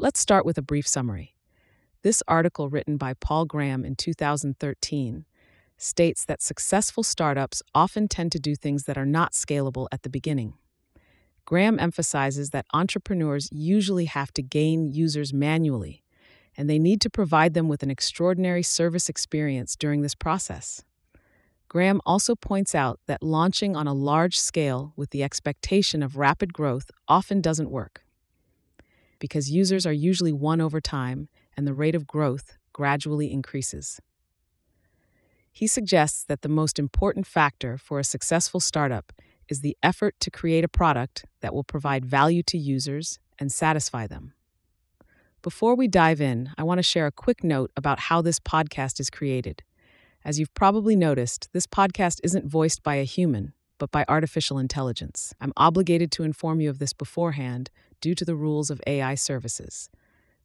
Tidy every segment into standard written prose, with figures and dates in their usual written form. Let's start with a brief summary. This article, written by Paul Graham in 2013, states that successful startups often tend to do things that are not scalable at the beginning. Graham emphasizes that entrepreneurs usually have to gain users manually, and they need to provide them with an extraordinary service experience during this process. Graham also points out that launching on a large scale with the expectation of rapid growth often doesn't work, because users are usually won over time and the rate of growth gradually increases. He suggests that the most important factor for a successful startup is the effort to create a product that will provide value to users and satisfy them. Before we dive in, I want to share a quick note about how this podcast is created. As you've probably noticed, this podcast isn't voiced by a human, but by artificial intelligence. I'm obligated to inform you of this beforehand due to the rules of AI services.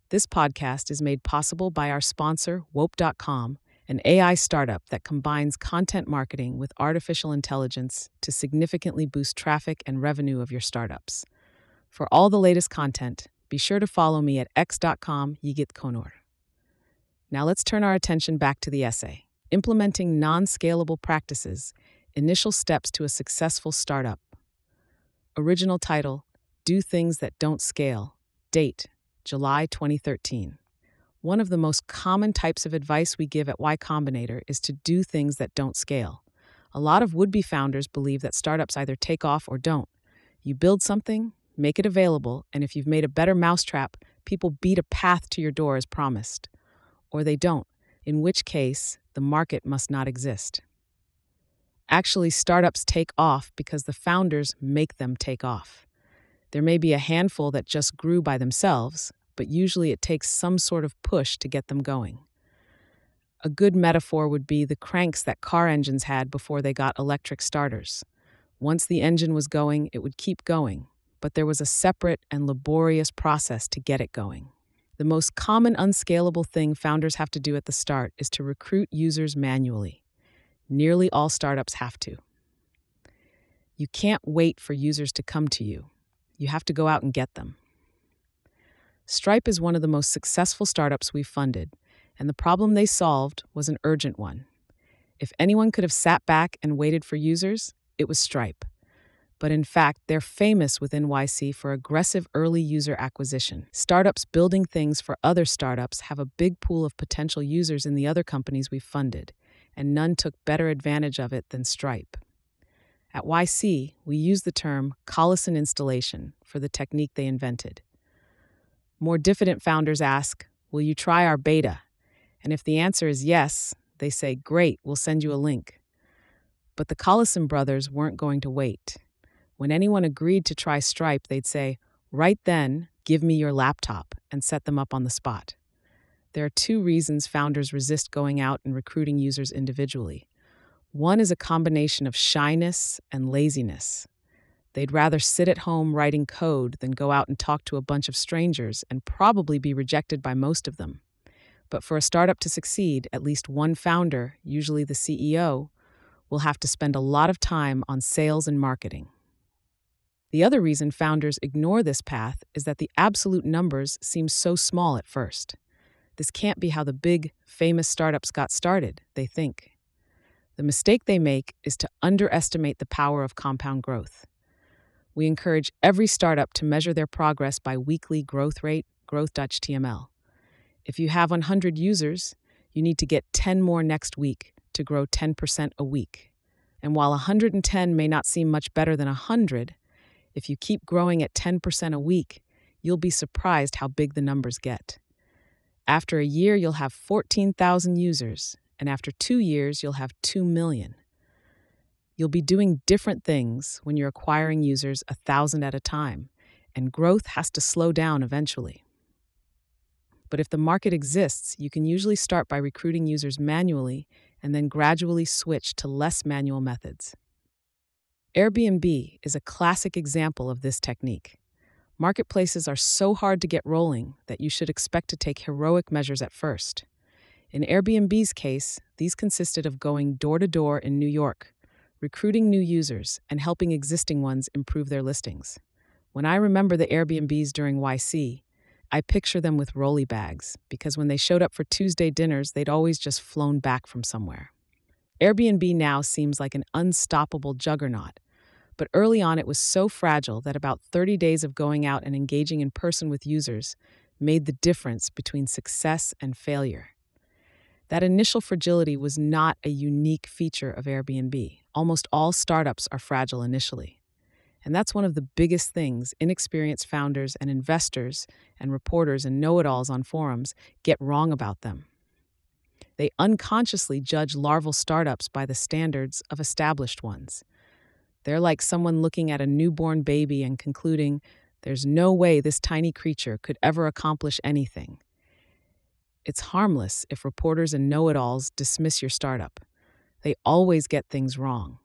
This podcast is made possible by our sponsor, Wope.com, an AI startup that combines content marketing with artificial intelligence to significantly boost traffic and revenue of your startups. For all the latest content, be sure to follow me at x.com/yigit konur. Now let's turn our attention back to the essay. Implementing non-scalable practices, initial steps to a successful startup. Original title, Do Things That Don't Scale. Date, July 2013. One of the most common types of advice we give at Y Combinator is to do things that don't scale. A lot of would-be founders believe that startups either take off or don't. You build something, make it available, and if you've made a better mousetrap, people beat a path to your door as promised. Or they don't, in which case, the market must not exist. Actually, startups take off because the founders make them take off. There may be a handful that just grew by themselves, but usually it takes some sort of push to get them going. A good metaphor would be the cranks that car engines had before they got electric starters. Once the engine was going, it would keep going, but there was a separate and laborious process to get it going. The most common unscalable thing founders have to do at the start is to recruit users manually. Nearly all startups have to. You can't wait for users to come to you. You have to go out and get them. Stripe is one of the most successful startups we've funded, and the problem they solved was an urgent one. If anyone could have sat back and waited for users, it was Stripe. But in fact, they're famous within YC for aggressive early user acquisition. Startups building things for other startups have a big pool of potential users in the other companies we've funded, and none took better advantage of it than Stripe. At YC, we use the term Collison installation for the technique they invented. More diffident founders ask, "Will you try our beta?" And if the answer is yes, they say, "Great, we'll send you a link." But the Collison brothers weren't going to wait. When anyone agreed to try Stripe, they'd say, "Right then, give me your laptop," and set them up on the spot. There are two reasons founders resist going out and recruiting users individually. One is a combination of shyness and laziness. They'd rather sit at home writing code than go out and talk to a bunch of strangers and probably be rejected by most of them. But for a startup to succeed, at least one founder, usually the CEO, will have to spend a lot of time on sales and marketing. The other reason founders ignore this path is that the absolute numbers seem so small at first. This can't be how the big, famous startups got started, they think. The mistake they make is to underestimate the power of compound growth. We encourage every startup to measure their progress by weekly growth rate, growth.html. If you have 100 users, you need to get 10 more next week to grow 10% a week. And while 110 may not seem much better than 100, if you keep growing at 10% a week, you'll be surprised how big the numbers get. After a year, you'll have 14,000 users, and after 2 years, you'll have 2 million. You'll be doing different things when you're acquiring users 1,000 at a time, and growth has to slow down eventually. But if the market exists, you can usually start by recruiting users manually and then gradually switch to less manual methods. Airbnb is a classic example of this technique. Marketplaces are so hard to get rolling that you should expect to take heroic measures at first. In Airbnb's case, these consisted of going door-to-door in New York, recruiting new users, and helping existing ones improve their listings. When I remember the Airbnbs during YC, I picture them with rolly bags, because when they showed up for Tuesday dinners, they'd always just flown back from somewhere. Airbnb now seems like an unstoppable juggernaut, but early on it was so fragile that about 30 days of going out and engaging in person with users made the difference between success and failure. That initial fragility was not a unique feature of Airbnb. Almost all startups are fragile initially. And that's one of the biggest things inexperienced founders and investors and reporters and know-it-alls on forums get wrong about them. They unconsciously judge larval startups by the standards of established ones. They're like someone looking at a newborn baby and concluding, there's no way this tiny creature could ever accomplish anything. It's harmless if reporters and know-it-alls dismiss your startup. They always get things wrong.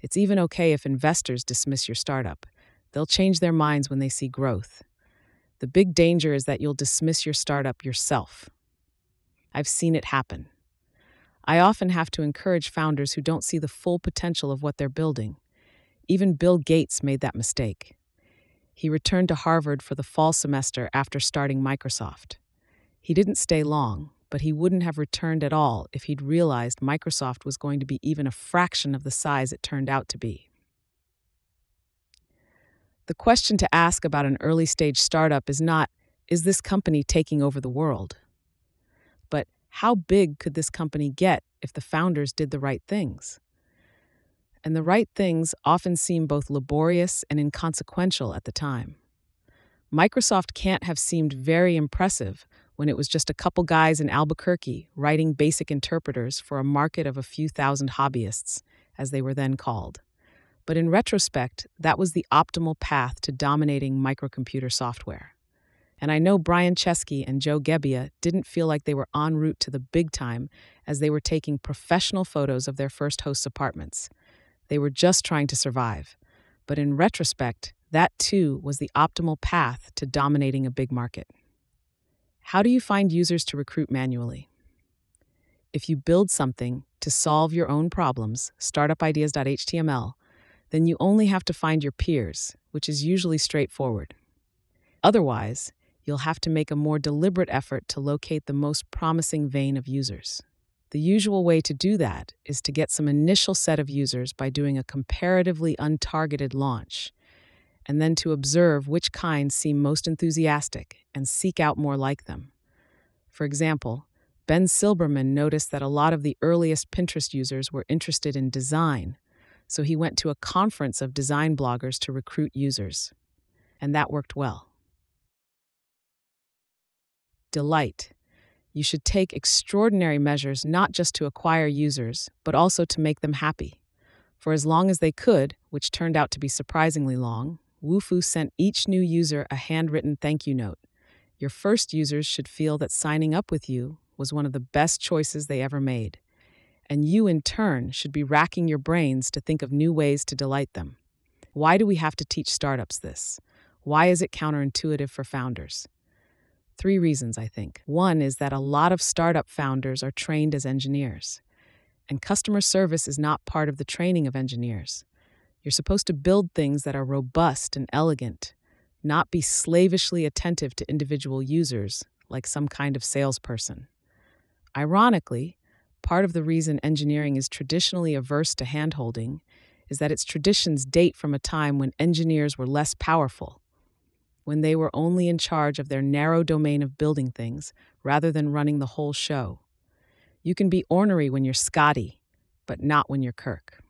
It's even okay if investors dismiss your startup. They'll change their minds when they see growth. The big danger is that you'll dismiss your startup yourself. I've seen it happen. I often have to encourage founders who don't see the full potential of what they're building. Even Bill Gates made that mistake. He returned to Harvard for the fall semester after starting Microsoft. He didn't stay long, but he wouldn't have returned at all if he'd realized Microsoft was going to be even a fraction of the size it turned out to be. The question to ask about an early-stage startup is not, is this company taking over the world? But how big could this company get if the founders did the right things? And the right things often seem both laborious and inconsequential at the time. Microsoft can't have seemed very impressive when it was just a couple guys in Albuquerque writing basic interpreters for a market of a few thousand hobbyists, as they were then called. But in retrospect, that was the optimal path to dominating microcomputer software. And I know Brian Chesky and Joe Gebbia didn't feel like they were en route to the big time as they were taking professional photos of their first host's apartments. They were just trying to survive. But in retrospect, that too was the optimal path to dominating a big market. How do you find users to recruit manually? If you build something to solve your own problems, startupideas.html, then you only have to find your peers, which is usually straightforward. Otherwise, you'll have to make a more deliberate effort to locate the most promising vein of users. The usual way to do that is to get some initial set of users by doing a comparatively untargeted launch, and then to observe which kinds seem most enthusiastic and seek out more like them. For example, Ben Silberman noticed that a lot of the earliest Pinterest users were interested in design, so he went to a conference of design bloggers to recruit users. And that worked well. Delight. You should take extraordinary measures not just to acquire users, but also to make them happy. For as long as they could, which turned out to be surprisingly long, Wufoo sent each new user a handwritten thank you note. Your first users should feel that signing up with you was one of the best choices they ever made, and you in turn should be racking your brains to think of new ways to delight them. Why do we have to teach startups this? Why is it counterintuitive for founders? Three reasons, I think. One is that a lot of startup founders are trained as engineers, and customer service is not part of the training of engineers. You're supposed to build things that are robust and elegant, not be slavishly attentive to individual users like some kind of salesperson. Ironically, part of the reason engineering is traditionally averse to handholding is that its traditions date from a time when engineers were less powerful, when they were only in charge of their narrow domain of building things rather than running the whole show. You can be ornery when you're Scotty, but not when you're Kirk.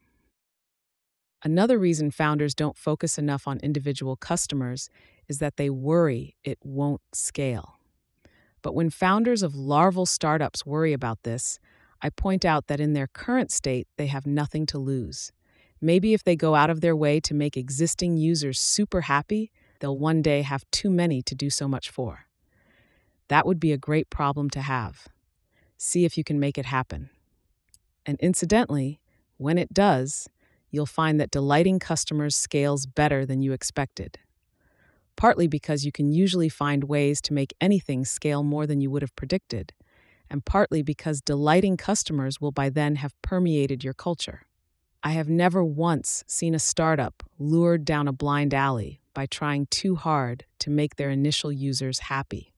Another reason founders don't focus enough on individual customers is that they worry it won't scale. But when founders of larval startups worry about this, I point out that in their current state, they have nothing to lose. Maybe if they go out of their way to make existing users super happy, they'll one day have too many to do so much for. That would be a great problem to have. See if you can make it happen. And incidentally, when it does, you'll find that delighting customers scales better than you expected, partly because you can usually find ways to make anything scale more than you would have predicted, and partly because delighting customers will by then have permeated your culture. I have never once seen a startup lured down a blind alley by trying too hard to make their initial users happy.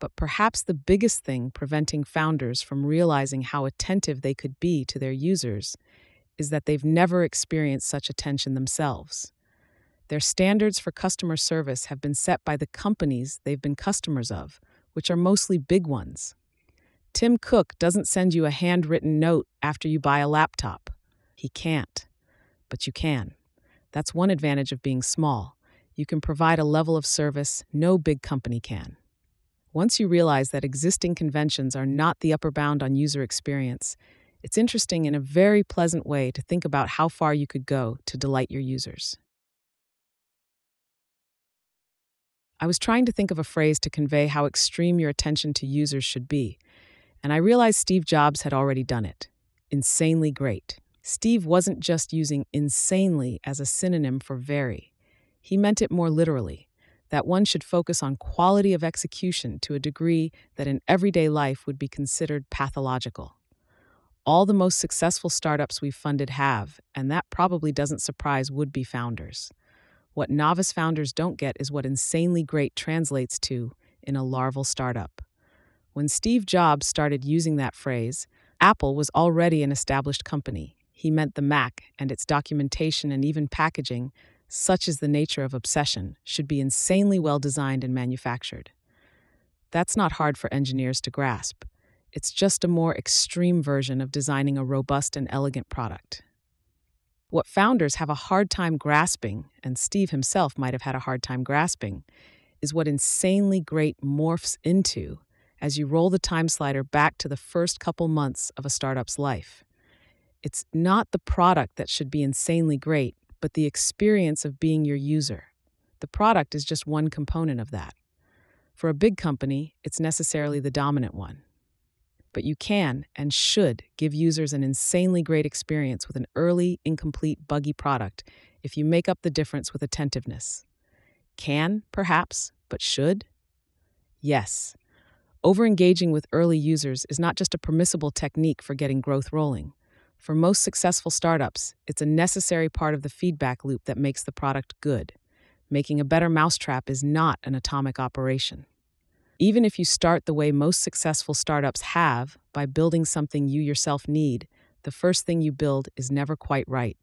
But perhaps the biggest thing preventing founders from realizing how attentive they could be to their users is that they've never experienced such attention themselves. Their standards for customer service have been set by the companies they've been customers of, which are mostly big ones. Tim Cook doesn't send you a handwritten note after you buy a laptop. He can't, but you can. That's one advantage of being small. You can provide a level of service no big company can. Once you realize that existing conventions are not the upper bound on user experience, it's interesting in a very pleasant way to think about how far you could go to delight your users. I was trying to think of a phrase to convey how extreme your attention to users should be, and I realized Steve Jobs had already done it. Insanely great. Steve wasn't just using insanely as a synonym for very. He meant it more literally. That one should focus on quality of execution to a degree that in everyday life would be considered pathological. All the most successful startups we've funded have, and that probably doesn't surprise would-be founders. What novice founders don't get is what insanely great translates to in a larval startup. When Steve Jobs started using that phrase, Apple was already an established company. He meant the Mac and its documentation and even packaging, such is the nature of obsession, should be insanely well designed and manufactured. That's not hard for engineers to grasp. It's just a more extreme version of designing a robust and elegant product. What founders have a hard time grasping, and Steve himself might have had a hard time grasping, is what insanely great morphs into as you roll the time slider back to the first couple months of a startup's life. It's not the product that should be insanely great, but the experience of being your user. The product is just one component of that. For a big company, it's necessarily the dominant one. But you can and should give users an insanely great experience with an early, incomplete, buggy product if you make up the difference with attentiveness. Can, perhaps, but should? Yes. Overengaging with early users is not just a permissible technique for getting growth rolling. For most successful startups, it's a necessary part of the feedback loop that makes the product good. Making a better mousetrap is not an atomic operation. Even if you start the way most successful startups have, by building something you yourself need, the first thing you build is never quite right.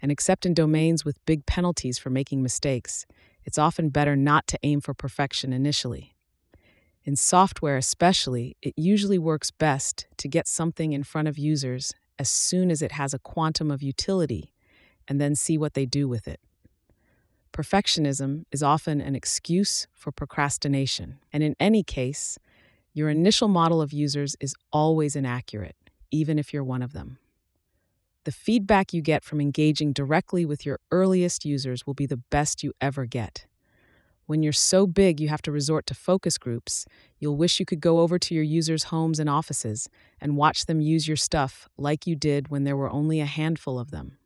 And except in domains with big penalties for making mistakes, it's often better not to aim for perfection initially. In software especially, it usually works best to get something in front of users as soon as it has a quantum of utility, and then see what they do with it. Perfectionism is often an excuse for procrastination, and in any case, your initial model of users is always inaccurate, even if you're one of them. The feedback you get from engaging directly with your earliest users will be the best you ever get. When you're so big you have to resort to focus groups, you'll wish you could go over to your users' homes and offices and watch them use your stuff like you did when there were only a handful of them.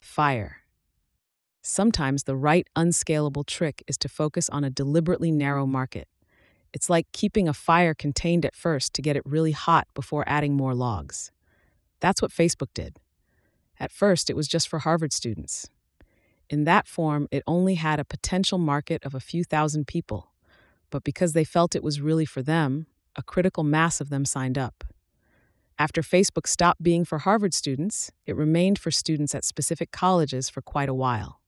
Fire. Sometimes the right unscalable trick is to focus on a deliberately narrow market. It's like keeping a fire contained at first to get it really hot before adding more logs. That's what Facebook did. At first, it was just for Harvard students. In that form, it only had a potential market of a few thousand people, but because they felt it was really for them, a critical mass of them signed up. After Facebook stopped being for Harvard students, it remained for students at specific colleges for quite a while.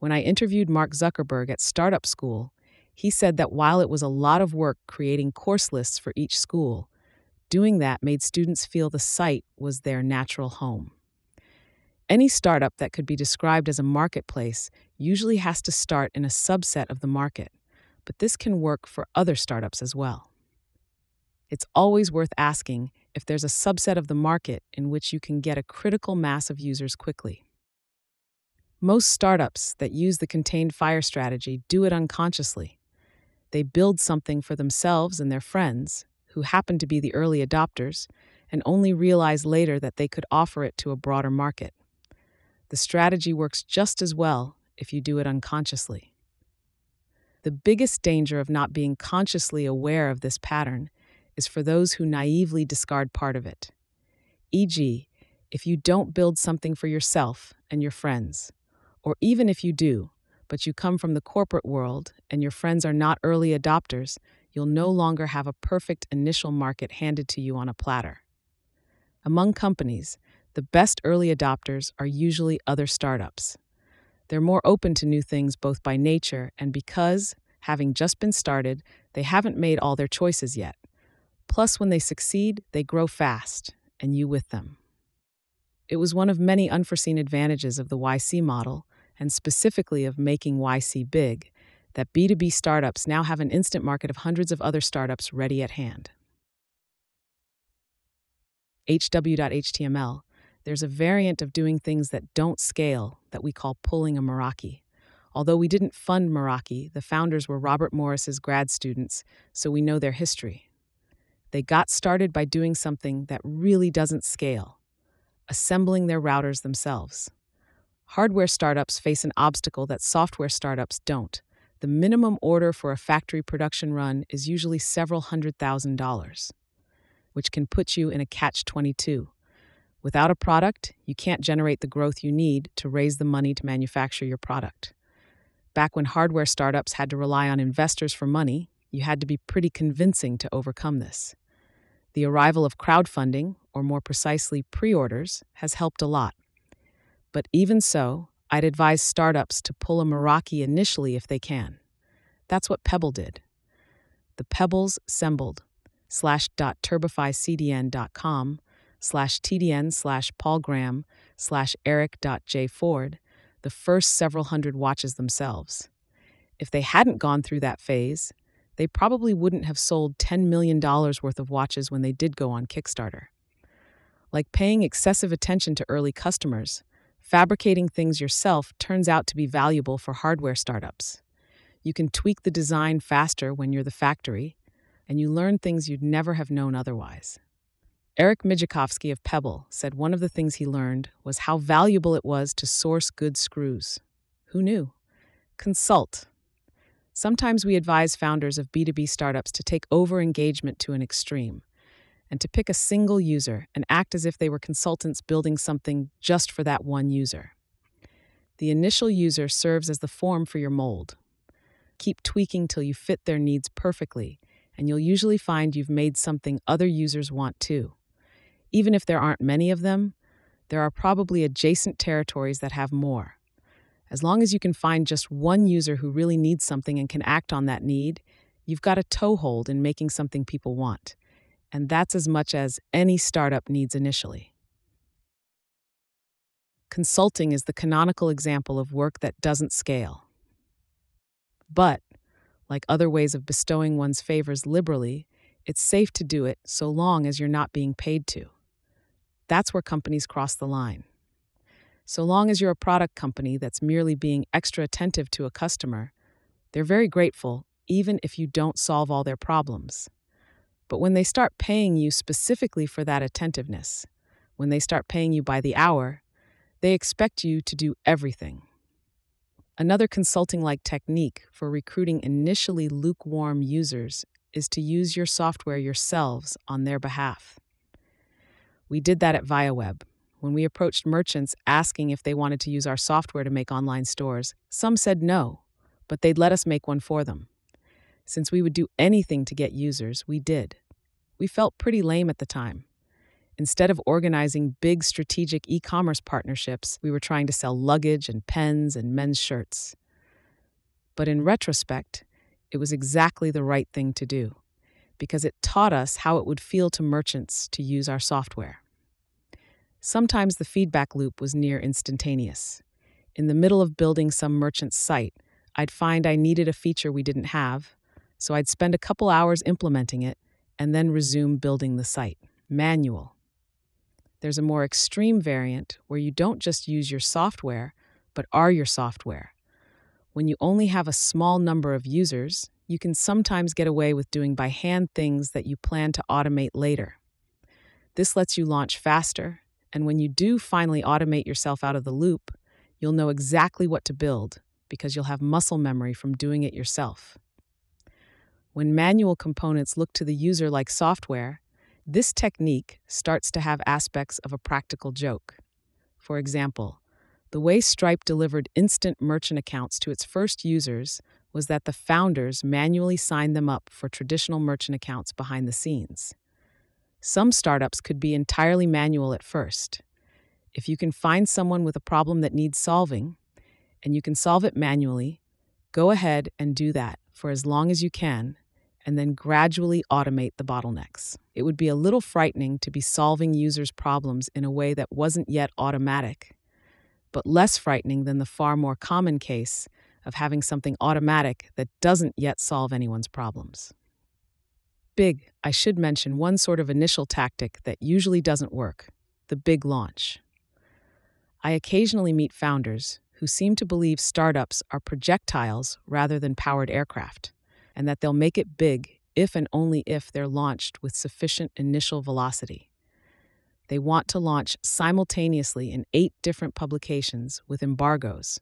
When I interviewed Mark Zuckerberg at Startup School, he said that while it was a lot of work creating course lists for each school, doing that made students feel the site was their natural home. Any startup that could be described as a marketplace usually has to start in a subset of the market, but this can work for other startups as well. It's always worth asking if there's a subset of the market in which you can get a critical mass of users quickly. Most startups that use the contained fire strategy do it unconsciously. They build something for themselves and their friends, who happen to be the early adopters, and only realize later that they could offer it to a broader market. The strategy works just as well if you do it unconsciously. The biggest danger of not being consciously aware of this pattern is for those who naively discard part of it. E.g., if you don't build something for yourself and your friends, Or even if you do, but you come from the corporate world and your friends are not early adopters, you'll no longer have a perfect initial market handed to you on a platter. Among companies, the best early adopters are usually other startups. They're more open to new things both by nature and because, having just been started, they haven't made all their choices yet. Plus, when they succeed, they grow fast, and you with them. It was one of many unforeseen advantages of the YC model, and specifically of making YC big, that B2B startups now have an instant market of hundreds of other startups ready at hand. HW.html. There's a variant of doing things that don't scale that we call pulling a Meraki. Although we didn't fund Meraki, the founders were Robert Morris's grad students, so we know their history. They got started by doing something that really doesn't scale, assembling their routers themselves. Hardware startups face an obstacle that software startups don't. The minimum order for a factory production run is usually several $100,000, which can put you in a catch-22. Without a product, you can't generate the growth you need to raise the money to manufacture your product. Back when hardware startups had to rely on investors for money, you had to be pretty convincing to overcome this. The arrival of crowdfunding, or more precisely pre-orders, has helped a lot. But even so, I'd advise startups to pull a Meraki initially if they can. That's what Pebble did. The Pebbles sembled /.turbifycdn.com /tdn/Paul Graham /Eric.jford, the first several hundred watches themselves. If they hadn't gone through that phase, they probably wouldn't have sold $10 million worth of watches when they did go on Kickstarter. Like paying excessive attention to early customers, fabricating things yourself turns out to be valuable for hardware startups. You can tweak the design faster when you're the factory, and you learn things you'd never have known otherwise. Eric Mijakowski of Pebble said one of the things he learned was how valuable it was to source good screws. Who knew? Consult. Sometimes we advise founders of B2B startups to take over engagement to an extreme and to pick a single user and act as if they were consultants building something just for that one user. The initial user serves as the form for your mold. Keep tweaking till you fit their needs perfectly, and you'll usually find you've made something other users want too. Even if there aren't many of them, there are probably adjacent territories that have more. As long as you can find just one user who really needs something and can act on that need, you've got a toehold in making something people want. And that's as much as any startup needs initially. Consulting is the canonical example of work that doesn't scale. But, like other ways of bestowing one's favors liberally, it's safe to do it so long as you're not being paid to. That's where companies cross the line. So long as you're a product company that's merely being extra attentive to a customer, they're very grateful, even if you don't solve all their problems. But when they start paying you specifically for that attentiveness, when they start paying you by the hour, they expect you to do everything. Another consulting-like technique for recruiting initially lukewarm users is to use your software yourselves on their behalf. We did that at ViaWeb. When we approached merchants asking if they wanted to use our software to make online stores, some said no, but they'd let us make one for them. Since we would do anything to get users, we did. We felt pretty lame at the time. Instead of organizing big strategic e-commerce partnerships, we were trying to sell luggage and pens and men's shirts. But in retrospect, it was exactly the right thing to do, because it taught us how it would feel to merchants to use our software. Sometimes the feedback loop was near instantaneous. In the middle of building some merchant's site, I'd find I needed a feature we didn't have, so I'd spend a couple hours implementing it and then resume building the site. Manual. There's a more extreme variant where you don't just use your software, but are your software. When you only have a small number of users, you can sometimes get away with doing by hand things that you plan to automate later. This lets you launch faster. And when you do finally automate yourself out of the loop, you'll know exactly what to build because you'll have muscle memory from doing it yourself. When manual components look to the user like software, this technique starts to have aspects of a practical joke. For example, The way Stripe delivered instant merchant accounts to its first users was that the founders manually signed them up for traditional merchant accounts behind the scenes. Some startups could be entirely manual at first. If you can find someone with a problem that needs solving, and you can solve it manually, go ahead and do that for as long as you can, and then gradually automate the bottlenecks. It would be a little frightening to be solving users' problems in a way that wasn't yet automatic, but less frightening than the far more common case of having something automatic that doesn't yet solve anyone's problems. Big, I should mention one sort of initial tactic that usually doesn't work, the big launch. I occasionally meet founders who seem to believe startups are projectiles rather than powered aircraft, and that they'll make it big if and only if they're launched with sufficient initial velocity. They want to launch simultaneously in 8 different publications with embargoes,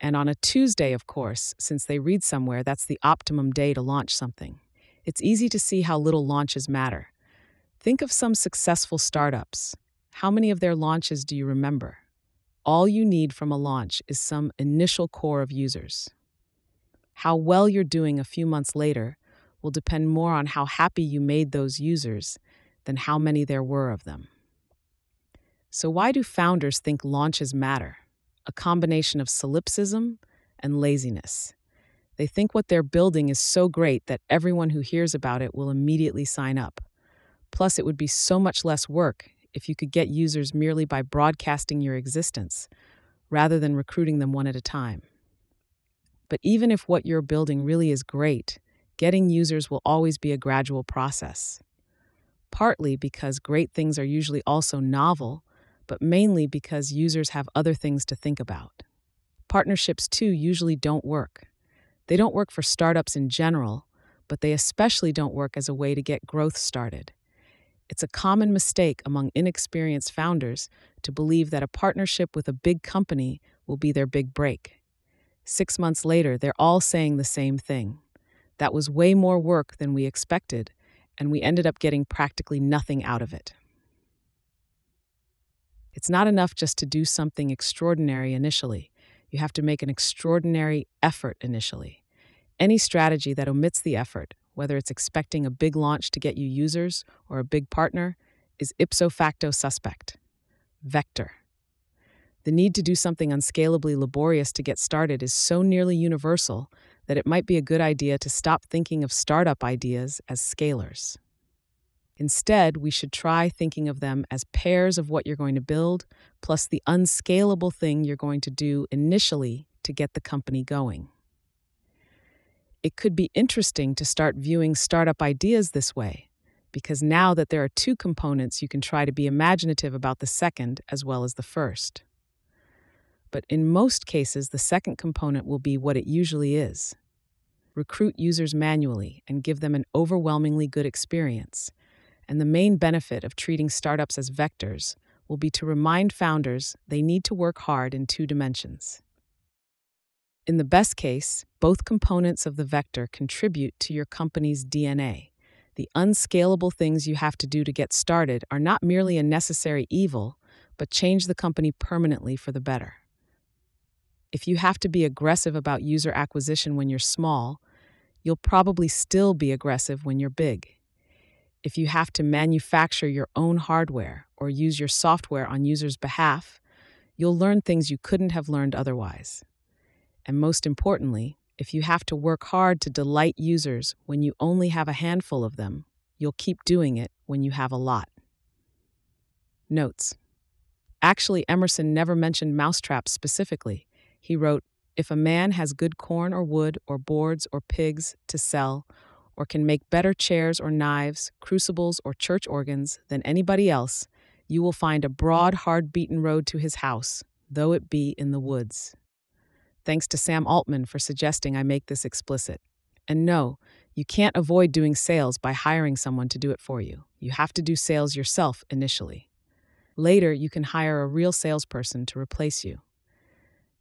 and on a Tuesday, of course, since they read somewhere that's the optimum day to launch something. It's easy to see how little launches matter. Think of some successful startups. How many of their launches do you remember? All you need from a launch is some initial core of users. How well you're doing a few months later will depend more on how happy you made those users than how many there were of them. So why do founders think launches matter? A combination of solipsism and laziness. They think what they're building is so great that everyone who hears about it will immediately sign up. Plus, it would be so much less work if you could get users merely by broadcasting your existence, rather than recruiting them one at a time. But even if what you're building really is great, getting users will always be a gradual process. Partly because great things are usually also novel, but mainly because users have other things to think about. Partnerships, too, usually don't work. They don't work for startups in general, but they especially don't work as a way to get growth started. It's a common mistake among inexperienced founders to believe that a partnership with a big company will be their big break. 6 months later, they're all saying the same thing. That was way more work than we expected, and we ended up getting practically nothing out of it. It's not enough just to do something extraordinary initially. You have to make an extraordinary effort initially. Any strategy that omits the effort, whether it's expecting a big launch to get you users or a big partner, is ipso facto suspect. Vector. The need to do something unscalably laborious to get started is so nearly universal that it might be a good idea to stop thinking of startup ideas as scalers. Instead, we should try thinking of them as pairs of what you're going to build, plus the unscalable thing you're going to do initially to get the company going. It could be interesting to start viewing startup ideas this way, because now that there are two components, you can try to be imaginative about the second as well as the first. But in most cases, the second component will be what it usually is. Recruit users manually and give them an overwhelmingly good experience. And the main benefit of treating startups as vectors will be to remind founders they need to work hard in 2 dimensions. In the best case, both components of the vector contribute to your company's DNA. The unscalable things you have to do to get started are not merely a necessary evil, but change the company permanently for the better. If you have to be aggressive about user acquisition when you're small, you'll probably still be aggressive when you're big. If you have to manufacture your own hardware or use your software on users' behalf, you'll learn things you couldn't have learned otherwise. And most importantly, if you have to work hard to delight users when you only have a handful of them, you'll keep doing it when you have a lot. Notes. Actually, Emerson never mentioned mousetraps specifically. He wrote, "If a man has good corn or wood or boards or pigs to sell, or can make better chairs or knives, crucibles or church organs than anybody else, you will find a broad, hard-beaten road to his house, though it be in the woods." Thanks to Sam Altman for suggesting I make this explicit. And no, you can't avoid doing sales by hiring someone to do it for you. You have to do sales yourself initially. Later, you can hire a real salesperson to replace you.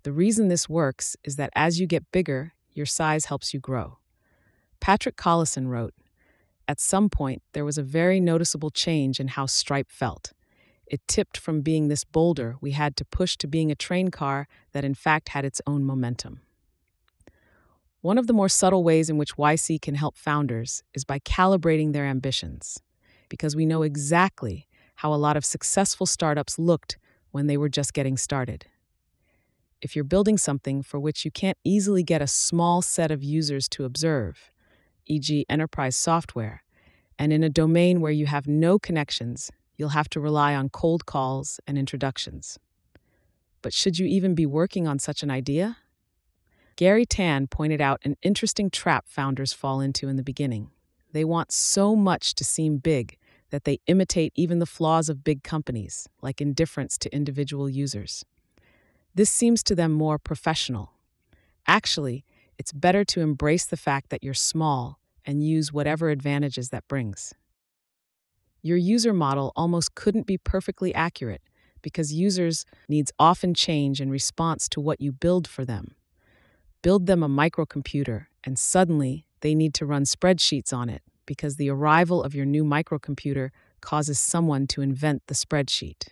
The reason this works is that as you get bigger, your size helps you grow. Patrick Collison wrote, "At some point, there was a very noticeable change in how Stripe felt. It tipped from being this boulder we had to push to being a train car that in fact had its own momentum. One of the more subtle ways in which YC can help founders is by calibrating their ambitions, because we know exactly how a lot of successful startups looked when they were just getting started. If you're building something for which you can't easily get a small set of users to observe, e.g. enterprise software, and in a domain where you have no connections, you'll have to rely on cold calls and introductions. But should you even be working on such an idea? Gary Tan pointed out an interesting trap founders fall into in the beginning. They want so much to seem big that they imitate even the flaws of big companies, like indifference to individual users. This seems to them more professional. Actually, it's better to embrace the fact that you're small and use whatever advantages that brings. Your user model almost couldn't be perfectly accurate because users' needs often change in response to what you build for them. Build them a microcomputer, and suddenly they need to run spreadsheets on it because the arrival of your new microcomputer causes someone to invent the spreadsheet.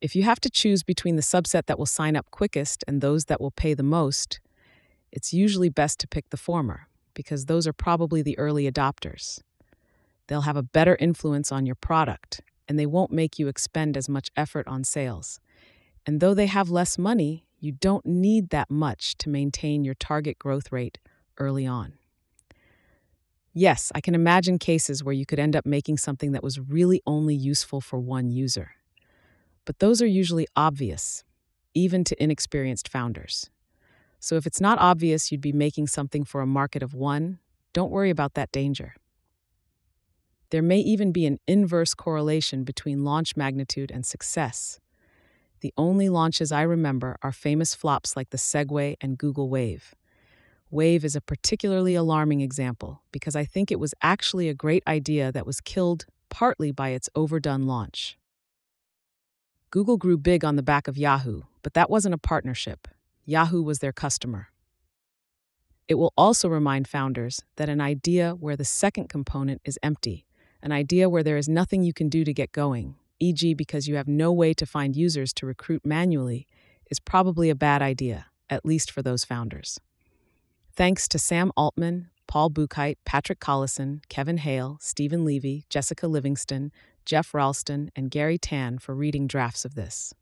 If you have to choose between the subset that will sign up quickest and those that will pay the most, it's usually best to pick the former, because those are probably the early adopters. They'll have a better influence on your product, and they won't make you expend as much effort on sales. And though they have less money, you don't need that much to maintain your target growth rate early on. Yes, I can imagine cases where you could end up making something that was really only useful for one user. But those are usually obvious, even to inexperienced founders. So if it's not obvious you'd be making something for a market of one, don't worry about that danger. There may even be an inverse correlation between launch magnitude and success. The only launches I remember are famous flops like the Segway and Google Wave. Wave is a particularly alarming example because I think it was actually a great idea that was killed partly by its overdone launch. Google grew big on the back of Yahoo, but that wasn't a partnership. Yahoo was their customer. It will also remind founders that an idea where the second component is empty, an idea where there is nothing you can do to get going, e.g. because you have no way to find users to recruit manually, is probably a bad idea, at least for those founders. Thanks to Sam Altman, Paul Buchheit, Patrick Collison, Kevin Hale, Stephen Levy, Jessica Livingston, Jeff Ralston, and Gary Tan for reading drafts of this.